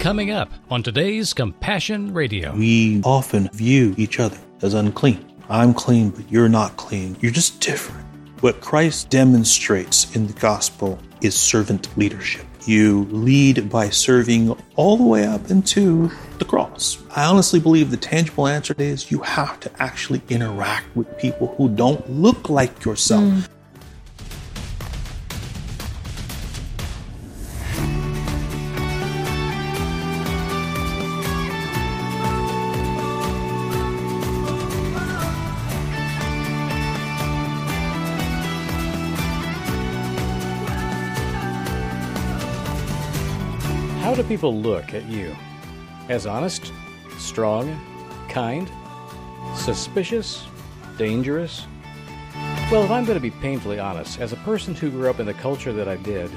coming up on today's Compassion Radio. We often view each other as unclean. I'm clean, but you're not clean. You're just different. What Christ demonstrates in the gospel is servant leadership. You lead by serving all the way up into the cross. I honestly believe the tangible answer is you have to actually interact with people who don't look like yourself. How do people look at you? As honest, strong, kind, suspicious, dangerous? Well, if I'm going to be painfully honest, as a person who grew up in the culture that I did,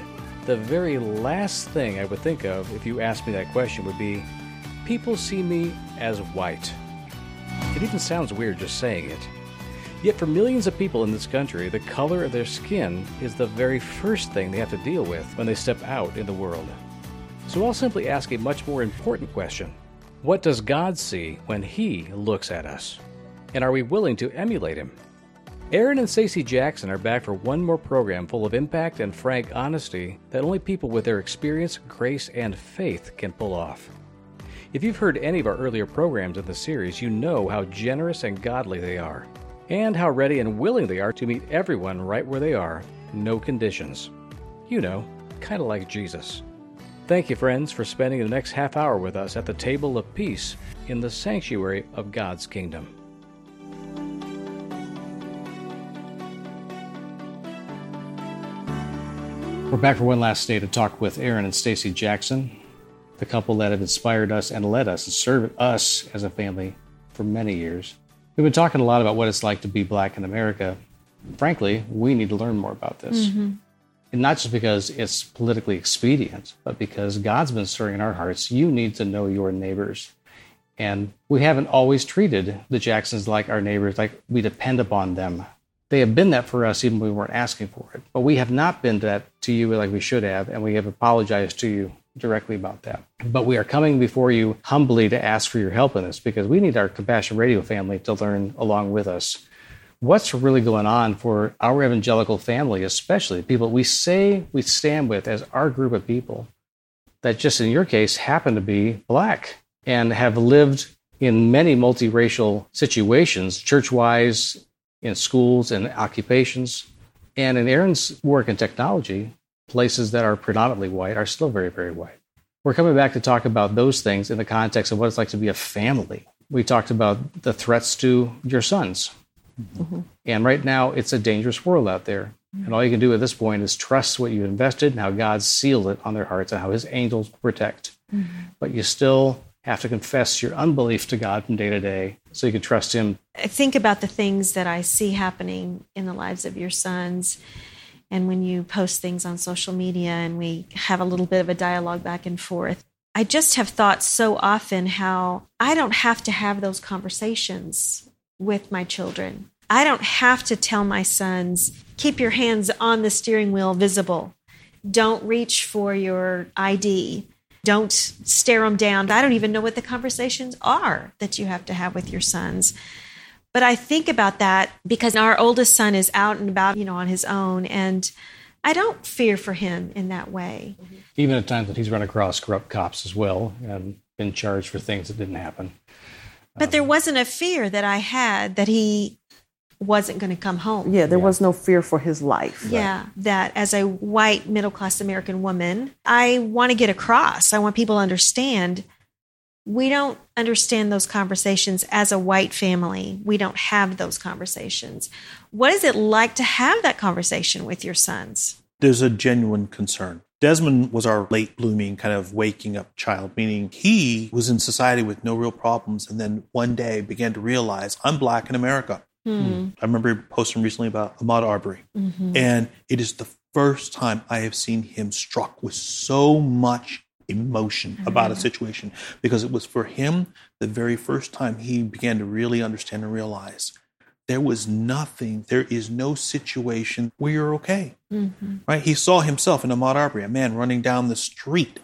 the very last thing I would think of if you asked me that question would be, people see me as white. It even sounds weird just saying it. Yet for millions of people in this country, the color of their skin is the very first thing they have to deal with when they step out in the world. So I'll simply ask a much more important question. What does God see when He looks at us? And are we willing to emulate Him? Aaron and Stacey Jackson are back for one more program full of impact and frank honesty that only people with their experience, grace, and faith can pull off. If you've heard any of our earlier programs in the series, you know how generous and godly they are, and how ready and willing they are to meet everyone right where they are, no conditions. You know, kind of like Jesus. Thank you, friends, for spending the next half hour with us at the table of peace in the sanctuary of God's kingdom. We're back for one last day to talk with Aaron and Stacey Jackson, the couple that have inspired us and led us and served us as a family for many years. We've been talking a lot about what it's like to be Black in America. Frankly, we need to learn more about this. Mm-hmm. And not just because it's politically expedient, but because God's been stirring in our hearts, you need to know your neighbors. And we haven't always treated the Jacksons like our neighbors, like we depend upon them. They have been that for us even when we weren't asking for it. But we have not been that to you like we should have, and we have apologized to you directly about that. But we are coming before you humbly to ask for your help in this, because we need our Compassion Radio family to learn along with us. What's really going on for our evangelical family, especially people we say we stand with as our group of people that just in your case happen to be Black and have lived in many multiracial situations, church-wise, in schools and occupations, and in Aaron's work in technology, places that are predominantly white are still very, very white. We're coming back to talk about those things in the context of what it's like to be a family. We talked about the threats to your sons. Mm-hmm. And right now, it's a dangerous world out there. Mm-hmm. And all you can do at this point is trust what you invested and how God sealed it on their hearts and how His angels protect. Mm-hmm. But you still have to confess your unbelief to God from day to day so you can trust Him. I think about the things that I see happening in the lives of your sons. And when you post things on social media and we have a little bit of a dialogue back and forth, I just have thought so often how I don't have to have those conversations with my children. I don't have to tell my sons, keep your hands on the steering wheel visible. Don't reach for your ID. Don't stare them down. I don't even know what the conversations are that you have to have with your sons. But I think about that because our oldest son is out and about, on his own, and I don't fear for him in that way. Even at times that he's run across corrupt cops as well and been charged for things that didn't happen. But there wasn't a fear that I had that he wasn't going to come home. Yeah, there was no fear for his life. Yeah, that as a white middle-class American woman, I want to get across. I want people to understand. We don't understand those conversations as a white family. We don't have those conversations. What is it like to have that conversation with your sons? There's a genuine concern. Desmond was our late blooming kind of waking up child, meaning he was in society with no real problems and then one day began to realize, I'm Black in America. Mm. I remember posting recently about Ahmaud Arbery. Mm-hmm. And it is the first time I have seen him struck with so much emotion about a situation, because it was for him the very first time he began to really understand and realize there is no situation where you're okay, right? He saw himself in Ahmaud Arbery, a man running down the street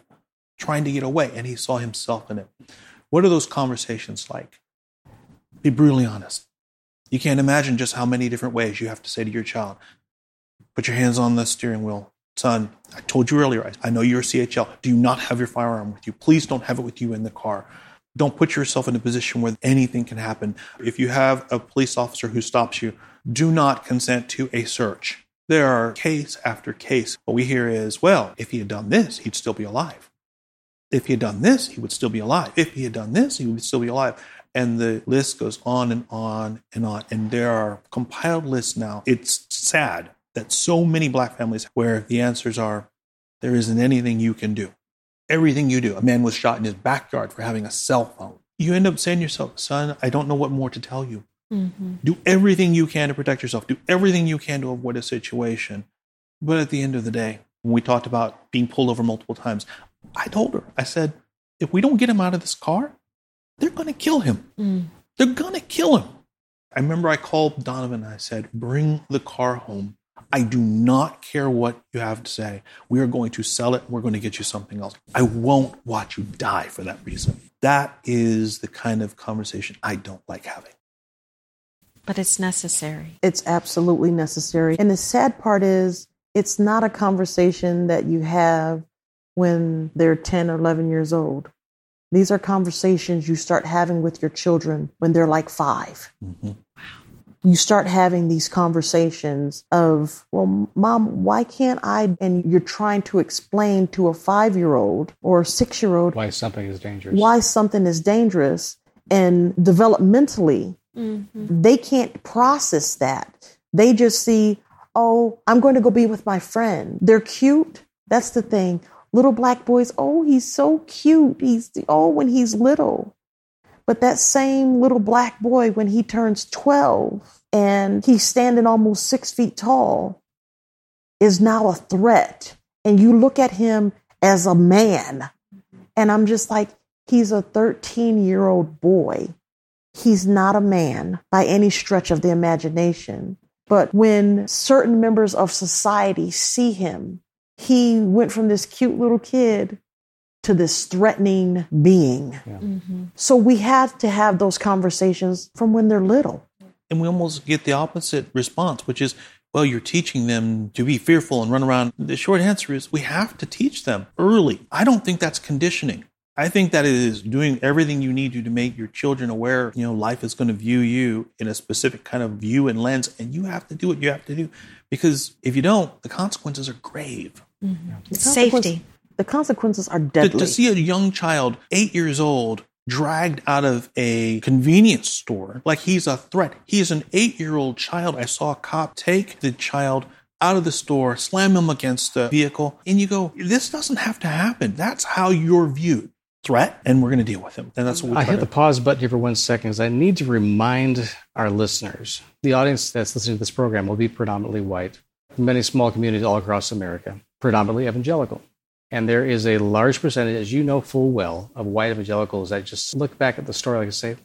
trying to get away, and he saw himself in it. What are those conversations like? Be brutally honest. You can't imagine just how many different ways you have to say to your child, put your hands on the steering wheel. Son, I told you earlier, I know you're a CHL. Do not have your firearm with you. Please don't have it with you in the car. Don't put yourself in a position where anything can happen. If you have a police officer who stops you, do not consent to a search. There are case after case. What we hear is, well, if he had done this, he'd still be alive. If he had done this, he would still be alive. If he had done this, he would still be alive. And the list goes on and on and on. And there are compiled lists now. It's sad that so many Black families where the answers are, there isn't anything you can do. Everything you do. A man was shot in his backyard for having a cell phone. You end up saying to yourself, son, I don't know what more to tell you. Mm-hmm. Do everything you can to protect yourself. Do everything you can to avoid a situation. But at the end of the day, when we talked about being pulled over multiple times, I told her, I said, if we don't get him out of this car, they're going to kill him. Mm. They're going to kill him. I remember I called Donovan and I said, bring the car home. I do not care what you have to say. We are going to sell it. We're going to get you something else. I won't watch you die for that reason. That is the kind of conversation I don't like having. But it's necessary. It's absolutely necessary. And the sad part is, it's not a conversation that you have when they're 10 or 11 years old. These are conversations you start having with your children when they're like 5. Mm-hmm. Wow. You start having these conversations of, well, mom, why can't I? And you're trying to explain to a 5-year-old or a 6-year-old why something is dangerous. And developmentally, mm-hmm. they can't process that. They just see, oh, I'm going to go be with my friend. They're cute. That's the thing. Little Black boys, oh, he's so cute. When he's little. But that same little Black boy, when he turns 12 and he's standing almost 6 feet tall, is now a threat. And you look at him as a man. And I'm just like, he's a 13-year-old boy. He's not a man by any stretch of the imagination. But when certain members of society see him, he went from this cute little kid to this threatening being. Yeah. Mm-hmm. So we have to have those conversations from when they're little. And we almost get the opposite response, which is, well, you're teaching them to be fearful and run around. The short answer is we have to teach them early. I don't think that's conditioning. I think that it is doing everything you need to make your children aware, life is going to view you in a specific kind of view and lens, and you have to do what you have to do. Because if you don't, the consequences are grave. Mm-hmm. Safety. The consequences are deadly. To see a young child, 8 years old, dragged out of a convenience store like he's a threat. He is an 8-year-old child. I saw a cop take the child out of the store, slam him against the vehicle, and you go, this doesn't have to happen. That's how you're viewed. Threat, and we're going to deal with him. And that's what we I hit the pause button here for 1 second, because I need to remind our listeners, the audience that's listening to this program will be predominantly white, many small communities all across America, predominantly evangelical. And there is a large percentage, as you know full well, of white evangelicals that just look back at the story and say,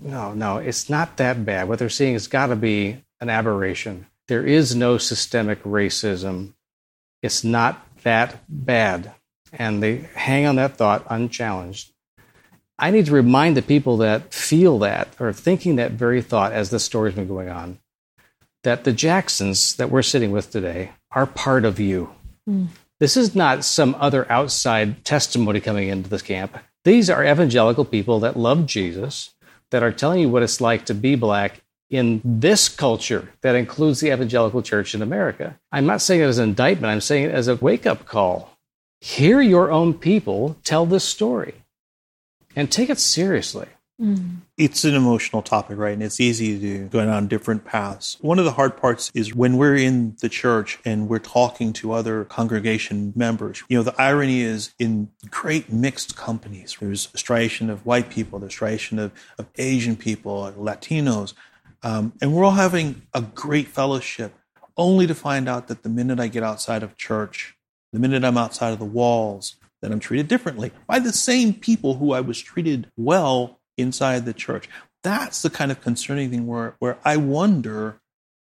no, it's not that bad. What they're seeing has got to be an aberration. There is no systemic racism. It's not that bad. And they hang on that thought unchallenged. I need to remind the people that feel that or thinking that very thought as this story's been going on, that the Jacksons that we're sitting with today are part of you. Mm. This is not some other outside testimony coming into this camp. These are evangelical people that love Jesus, that are telling you what it's like to be Black in this culture that includes the evangelical church in America. I'm not saying it as an indictment. I'm saying it as a wake-up call. Hear your own people tell this story and take it seriously. Mm. It's an emotional topic, right? And it's easy to go down different paths. One of the hard parts is when we're in the church and we're talking to other congregation members. The irony is in great mixed companies, there's a striation of white people, there's a striation of Asian people, Latinos, and we're all having a great fellowship, only to find out that the minute I get outside of church, the minute I'm outside of the walls, then I'm treated differently by the same people who I was treated well inside the church. That's the kind of concerning thing where I wonder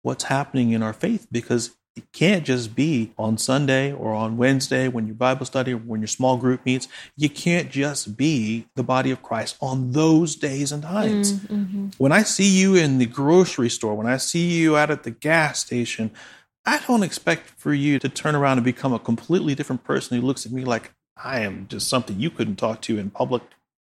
what's happening in our faith, because It can't just be on Sunday or on Wednesday when your Bible study or when your small group meets. You can't just be the body of Christ on those days and times. Mm-hmm. When I see you in the grocery store, when I see you out at the gas station, I don't expect for you to turn around and become a completely different person who looks at me like I am just something you couldn't talk to in public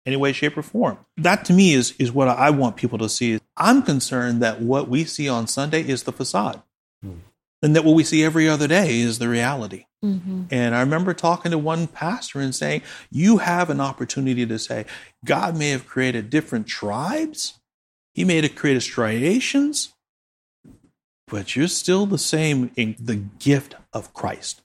any way, shape, or form. That to me is what I want people to see. I'm concerned that what we see on Sunday is the facade. Mm. And that what we see every other day is the reality. Mm-hmm. And I remember talking to one pastor and saying, you have an opportunity to say, God may have created different tribes. He may have created striations, but you're still the same in the gift of Christ.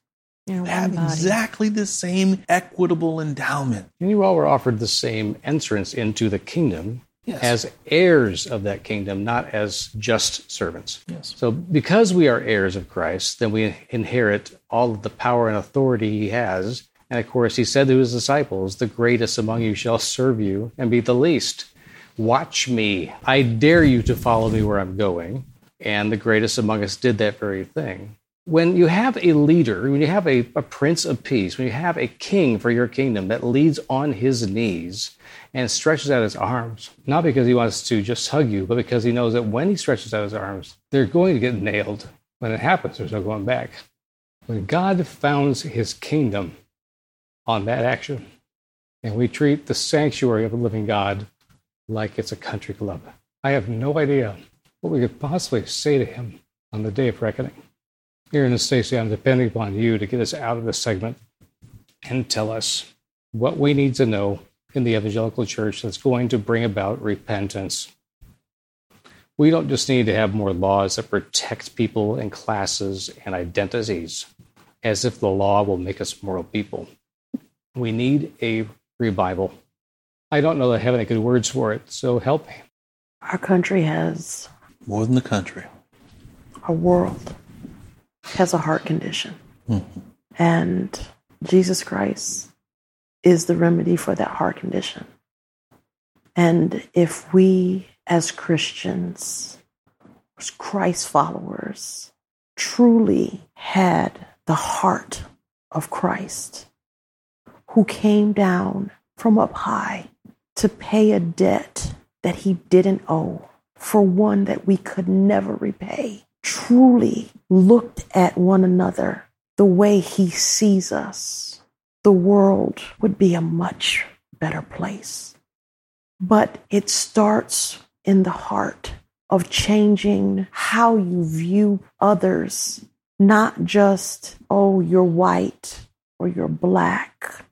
You have exactly the same equitable endowment. And you all were offered the same entrance into the kingdom. Yes. As heirs of that kingdom, not as just servants. Yes. So because we are heirs of Christ, then we inherit all of the power and authority he has. And of course, he said to his disciples, the greatest among you shall serve you and be the least. Watch me. I dare you to follow me where I'm going. And the greatest among us did that very thing. When you have a leader, when you have a prince of peace, when you have a king for your kingdom that leads on his knees and stretches out his arms, not because he wants to just hug you, but because he knows that when he stretches out his arms, they're going to get nailed. When it happens, there's no going back. When God founds his kingdom on that action, and we treat the sanctuary of the living God like it's a country club, I have no idea what we could possibly say to him on the day of reckoning. Aaron and Stacey, I'm depending upon you to get us out of this segment and tell us what we need to know in the evangelical church that's going to bring about repentance. We don't just need to have more laws that protect people and classes and identities, as if the law will make us moral people. We need a revival. I don't know that I have any good words for it, so help me. Our country has... more than the country. Our world has a heart condition. Mm-hmm. And Jesus Christ is the remedy for that heart condition. And if we as Christians, as Christ followers, truly had the heart of Christ, who came down from up high to pay a debt that he didn't owe for one that we could never repay, truly looked at one another the way he sees us, the world would be a much better place. But it starts in the heart of changing how you view others, not just, oh, you're white, or you're black,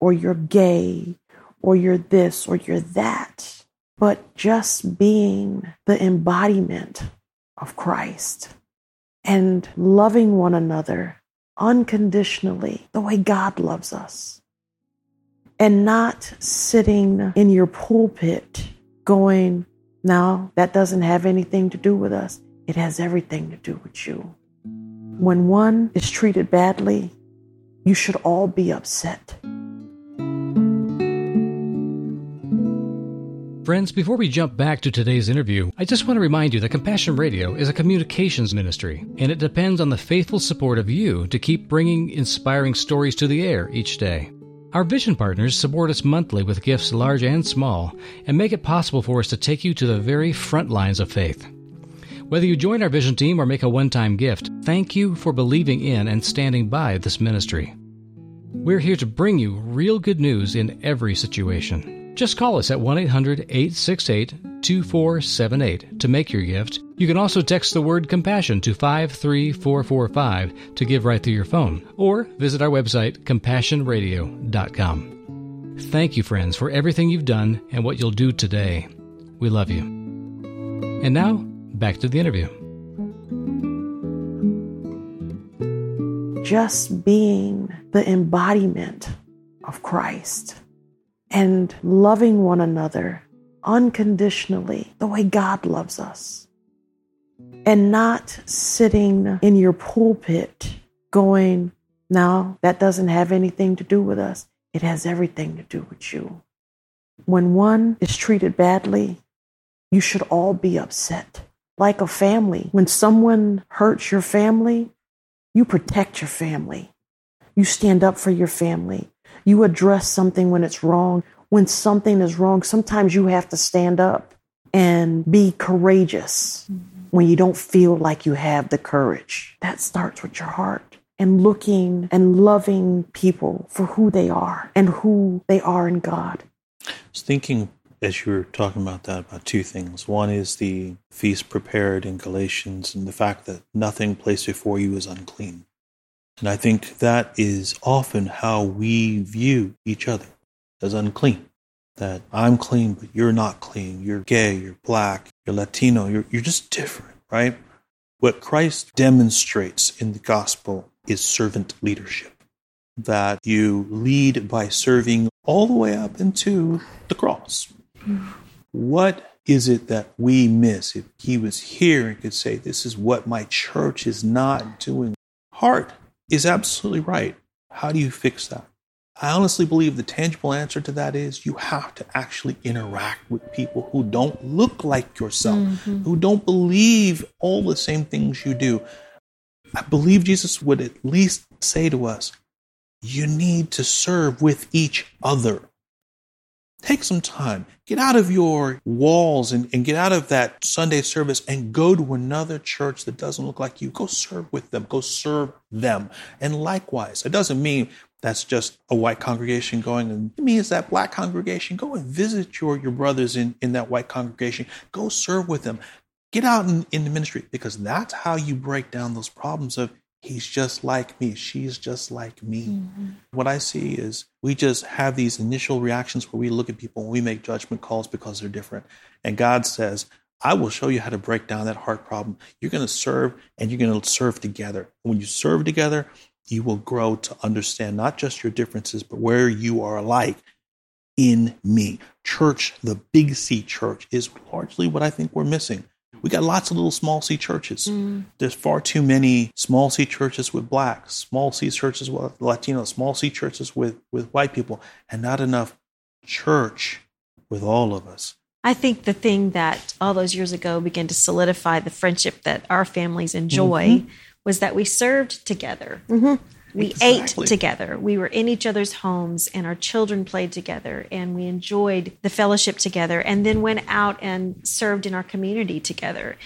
or you're gay, or you're this, or you're that, but just being the embodiment of Christ and loving one another unconditionally the way God loves us, and not sitting in your pulpit going, no, that doesn't have anything to do with us. It has everything to do with you. When one is treated badly, you should all be upset. Friends, before we jump back to today's interview, I just want to remind you that Compassion Radio is a communications ministry, and it depends on the faithful support of you to keep bringing inspiring stories to the air each day. Our vision partners support us monthly with gifts large and small, and make it possible for us to take you to the very front lines of faith. Whether you join our vision team or make a one-time gift, thank you for believing in and standing by this ministry. We're here to bring you real good news in every situation. Just call us at 1-800-868-2478 to make your gift. You can also text the word Compassion to 53445 to give right through your phone, or visit our website, CompassionRadio.com. Thank you, friends, for everything you've done and what you'll do today. We love you. And now, back to the interview. Just being the embodiment of Christ and loving one another unconditionally the way God loves us, and not sitting in your pulpit going, no, that doesn't have anything to do with us. It has everything to do with you. When one is treated badly, you should all be upset. Like a family, when someone hurts your family, You protect your family. You stand up for your family. You address something when it's wrong. When something is wrong, sometimes you have to stand up and be courageous when you don't feel like you have the courage. That starts with your heart and looking and loving people for who they are and who they are in God. I was thinking as you were talking about that, about two things. One is the feast prepared in Galatians and the fact that nothing placed before you is unclean. And I think that is often how we view each other, as unclean. That I'm clean, but you're not clean. You're gay, you're black, you're Latino, you're just different, right? What Christ demonstrates in the gospel is servant leadership. That you lead by serving all the way up into the cross. What is it that we miss? If he was here and could say, this is what my church is not doing. Heart is absolutely right. How do you fix that? I honestly believe the tangible answer to that is you have to actually interact with people who don't look like yourself, who don't believe all the same things you do. I believe Jesus would at least say to us, you need to serve with each other. Take some time. Get out of your walls and get out of that Sunday service and go to another church that doesn't look like you. Go serve with them. Go serve them. And likewise, it doesn't mean that's just a white congregation going. And it means that black congregation. Go and visit your brothers in that white congregation. Go serve with them. Get out in the ministry, because that's how you break down those problems of he's just like me. She's just like me. What I see is we just have these initial reactions where we look at people and we make judgment calls because they're different. And God says, I will show you how to break down that heart problem. You're going to serve and you're going to serve together. When you serve together, you will grow to understand not just your differences, but where you are alike in me. Church, the big C church, is largely what I think we're missing. We got lots of little small C churches. There's far too many small C churches with blacks, small C churches with Latinos, small C churches with white people, and not enough church with all of us. I think the thing that all those years ago began to solidify the friendship that our families enjoy was that we served together. We ate together. We were in each other's homes, and our children played together, and we enjoyed the fellowship together, and then went out and served in our community together.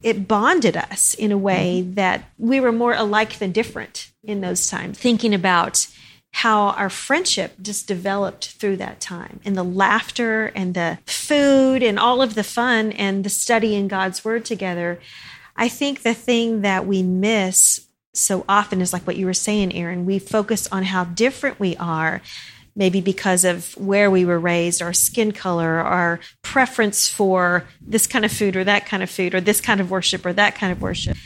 It bonded us in a way that we were more alike than different in those times, thinking about how our friendship just developed through that time, and the laughter and the food and all of the fun and the study in God's Word together. I think the thing that we miss so often is like what you were saying, Aaron. We focus on how different we are, maybe because of where we were raised, our skin color, our preference for this kind of food or that kind of food, or this kind of worship or that kind of worship.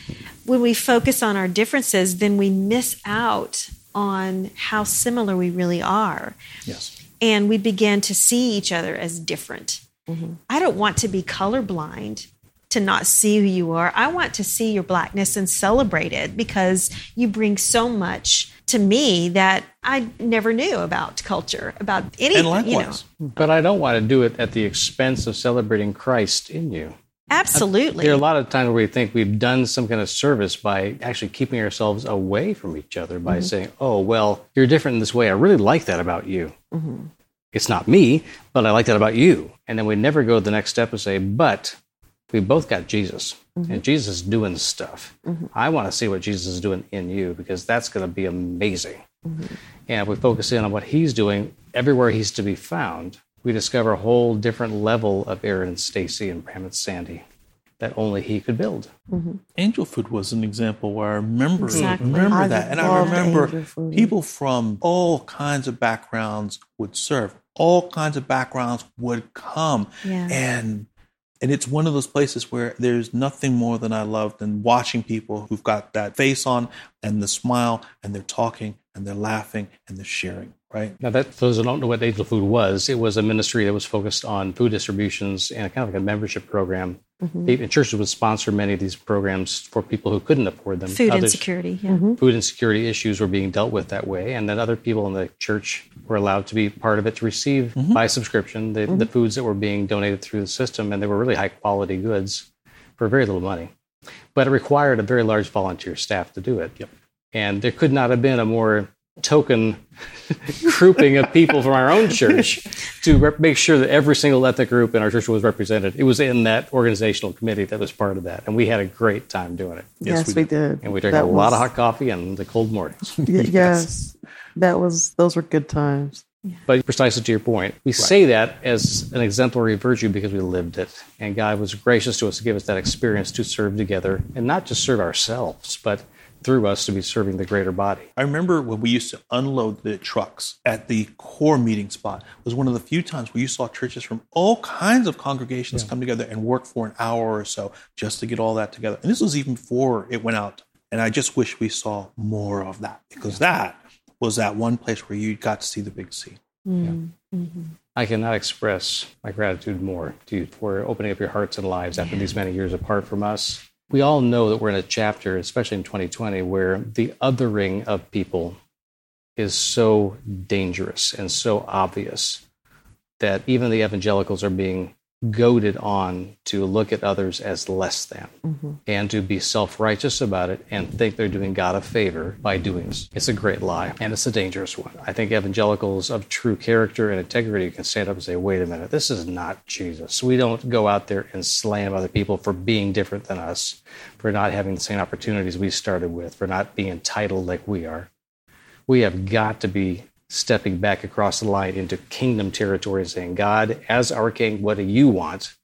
When we focus on our differences, then we miss out on how similar we really are. Yes. And we begin to see each other as different. I don't want to be colorblind, to not see who you are. I want to see your blackness and celebrate it, because you bring so much to me that I never knew about culture, about anything. And likewise. You know. But I don't want to do it at the expense of celebrating Christ in you. Absolutely. There are a lot of times where we think we've done some kind of service by actually keeping ourselves away from each other by saying, oh, well, you're different in this way. I really like that about you. It's not me, but I like that about you. And then we never go the next step and say, but we both got Jesus, and Jesus is doing stuff. I want to see what Jesus is doing in you, because that's going to be amazing. And if we focus in on what he's doing, everywhere he's to be found, we discover a whole different level of Aaron and Stacey and Bram and Sandy that only he could build. Angel Food was an example where I remember, remember that. And I remember people from all kinds of backgrounds would serve. All kinds of backgrounds would come. And it's one of those places where there's nothing more than I love than watching people who've got that face on and the smile, and they're talking and they're laughing and they're sharing, right? Now, that, for those who don't know what Angel Food was, it was a ministry that was focused on food distributions and kind of like a membership program. And churches would sponsor many of these programs for people who couldn't afford them. Food insecurity. Food insecurity issues were being dealt with that way. And then other people in the church were allowed to be part of it, to receive by subscription the foods that were being donated through the system. And they were really high quality goods for very little money. But it required a very large volunteer staff to do it. And there could not have been a more token grouping of people from our own church to make sure that every single ethnic group in our church was represented. It was in that organizational committee that was part of that, and we had a great time doing it. Yes, we did. And we drank a lot of hot coffee and the cold mornings. Yes, those were good times. But precisely to your point, we say that as an exemplary virtue because we lived it. And God was gracious to us to give us that experience to serve together, and not just serve ourselves, but through us to be serving the greater body. I remember when we used to unload the trucks at the core meeting spot. It was one of the few times where you saw churches from all kinds of congregations come together and work for an hour or so just to get all that together. And this was even before it went out. And I just wish we saw more of that, because that was that one place where you got to see the big C. Mm. Yeah. Mm-hmm. I cannot express my gratitude more to you for opening up your hearts and lives after these many years apart from us. We all know that we're in a chapter, especially in 2020, where the othering of people is so dangerous and so obvious that even the evangelicals are being goaded on to look at others as less than, and to be self-righteous about it and think they're doing God a favor by doing this. It's a great lie, and it's a dangerous one. I think evangelicals of true character and integrity can stand up and say, wait a minute, this is not Jesus. We don't go out there and slam other people for being different than us, for not having the same opportunities we started with, for not being entitled like we are. We have got to be stepping back across the line into kingdom territory and saying, God, as our king, what do you want?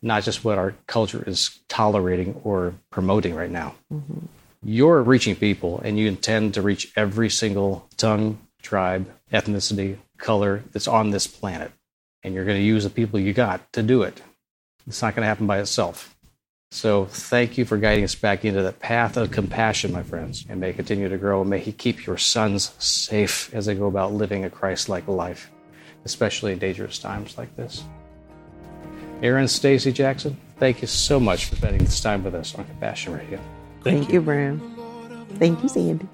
Not just what our culture is tolerating or promoting right now. Mm-hmm. You're reaching people, and you intend to reach every single tongue, tribe, ethnicity, color that's on this planet. And you're going to use the people you got to do it. It's not going to happen by itself. So thank you for guiding us back into the path of compassion, my friends, and may continue to grow. And may He keep your sons safe as they go about living a Christ-like life, especially in dangerous times like this. Aaron, Stacey Jackson, thank you so much for spending this time with us on Compassion Radio. Thank you, Bram. Thank you, Sandy.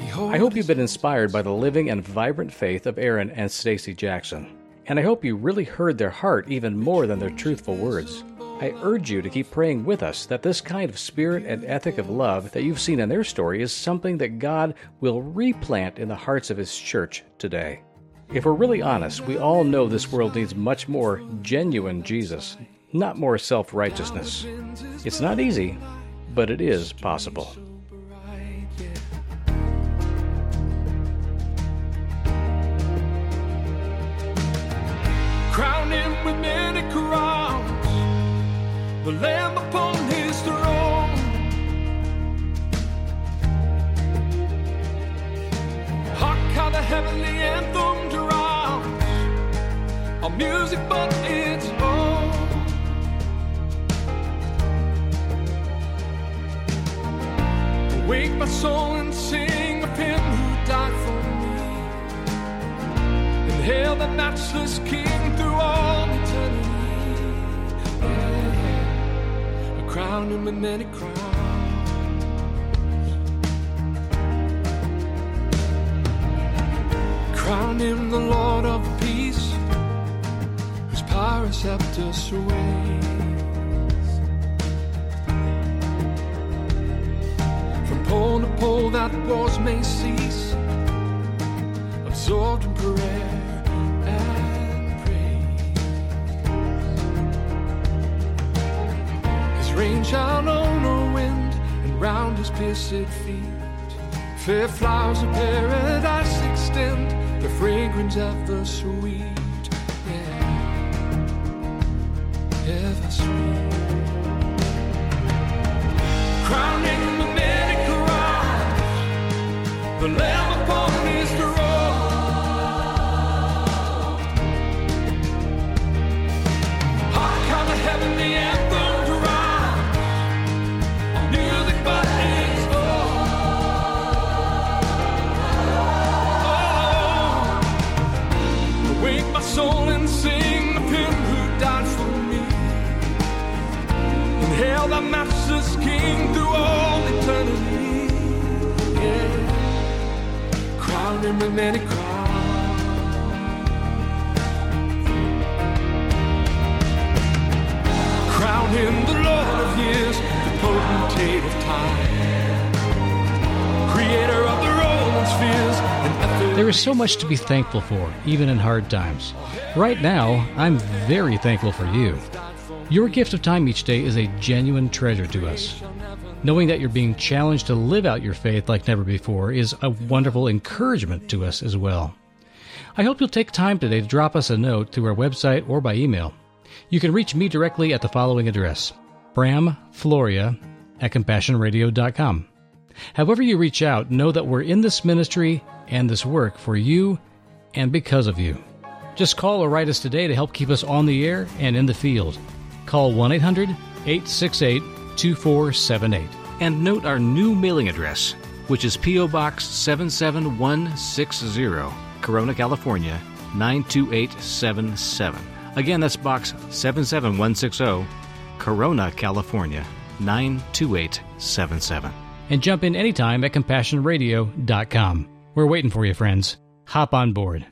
I hope you've been inspired by the living and vibrant faith of Aaron and Stacey Jackson. And I hope you really heard their heart even more than their truthful words. I urge you to keep praying with us that this kind of spirit and ethic of love that you've seen in their story is something that God will replant in the hearts of His church today. If we're really honest, we all know this world needs much more genuine Jesus, not more self-righteousness. It's not easy, but it is possible. Crown Him with many crowns, the Lamb upon His throne. Hark how the heavenly anthem drowns all music but its own. Awake my soul and sing of Him who died for me, and hail the matchless King through all eternity. Crown Him with many crowns. Crown Him the Lord of peace, whose power and scepter sways. From pole to pole that wars may cease, absorbed in prayer. Rain shall on the wind, and round His pierced feet fair flowers of paradise extend the fragrance ever sweet, ever sweet. Crowning the many crowns, the Lamb upon His throne. Hark how the heavenly anthem. Soul and sing of Him who died for me, and hail the matchless King through all eternity. Yeah, crown Him with many crowns. Crown Him the Lord of years, the potentate of time. There is so much to be thankful for, even in hard times. Right now, I'm very thankful for you. Your gift of time each day is a genuine treasure to us. Knowing that you're being challenged to live out your faith like never before is a wonderful encouragement to us as well. I hope you'll take time today to drop us a note through our website or by email. You can reach me directly at the following address, BramFloria@CompassionRadio.com. However you reach out, know that we're in this ministry and this work for you and because of you. Just call or write us today to help keep us on the air and in the field. Call 1-800-868-2478. And note our new mailing address, which is P.O. Box 77160, Corona, California, 92877. Again, that's Box 77160, Corona, California, 92877. And jump in anytime at CompassionRadio.com. We're waiting for you, friends. Hop on board.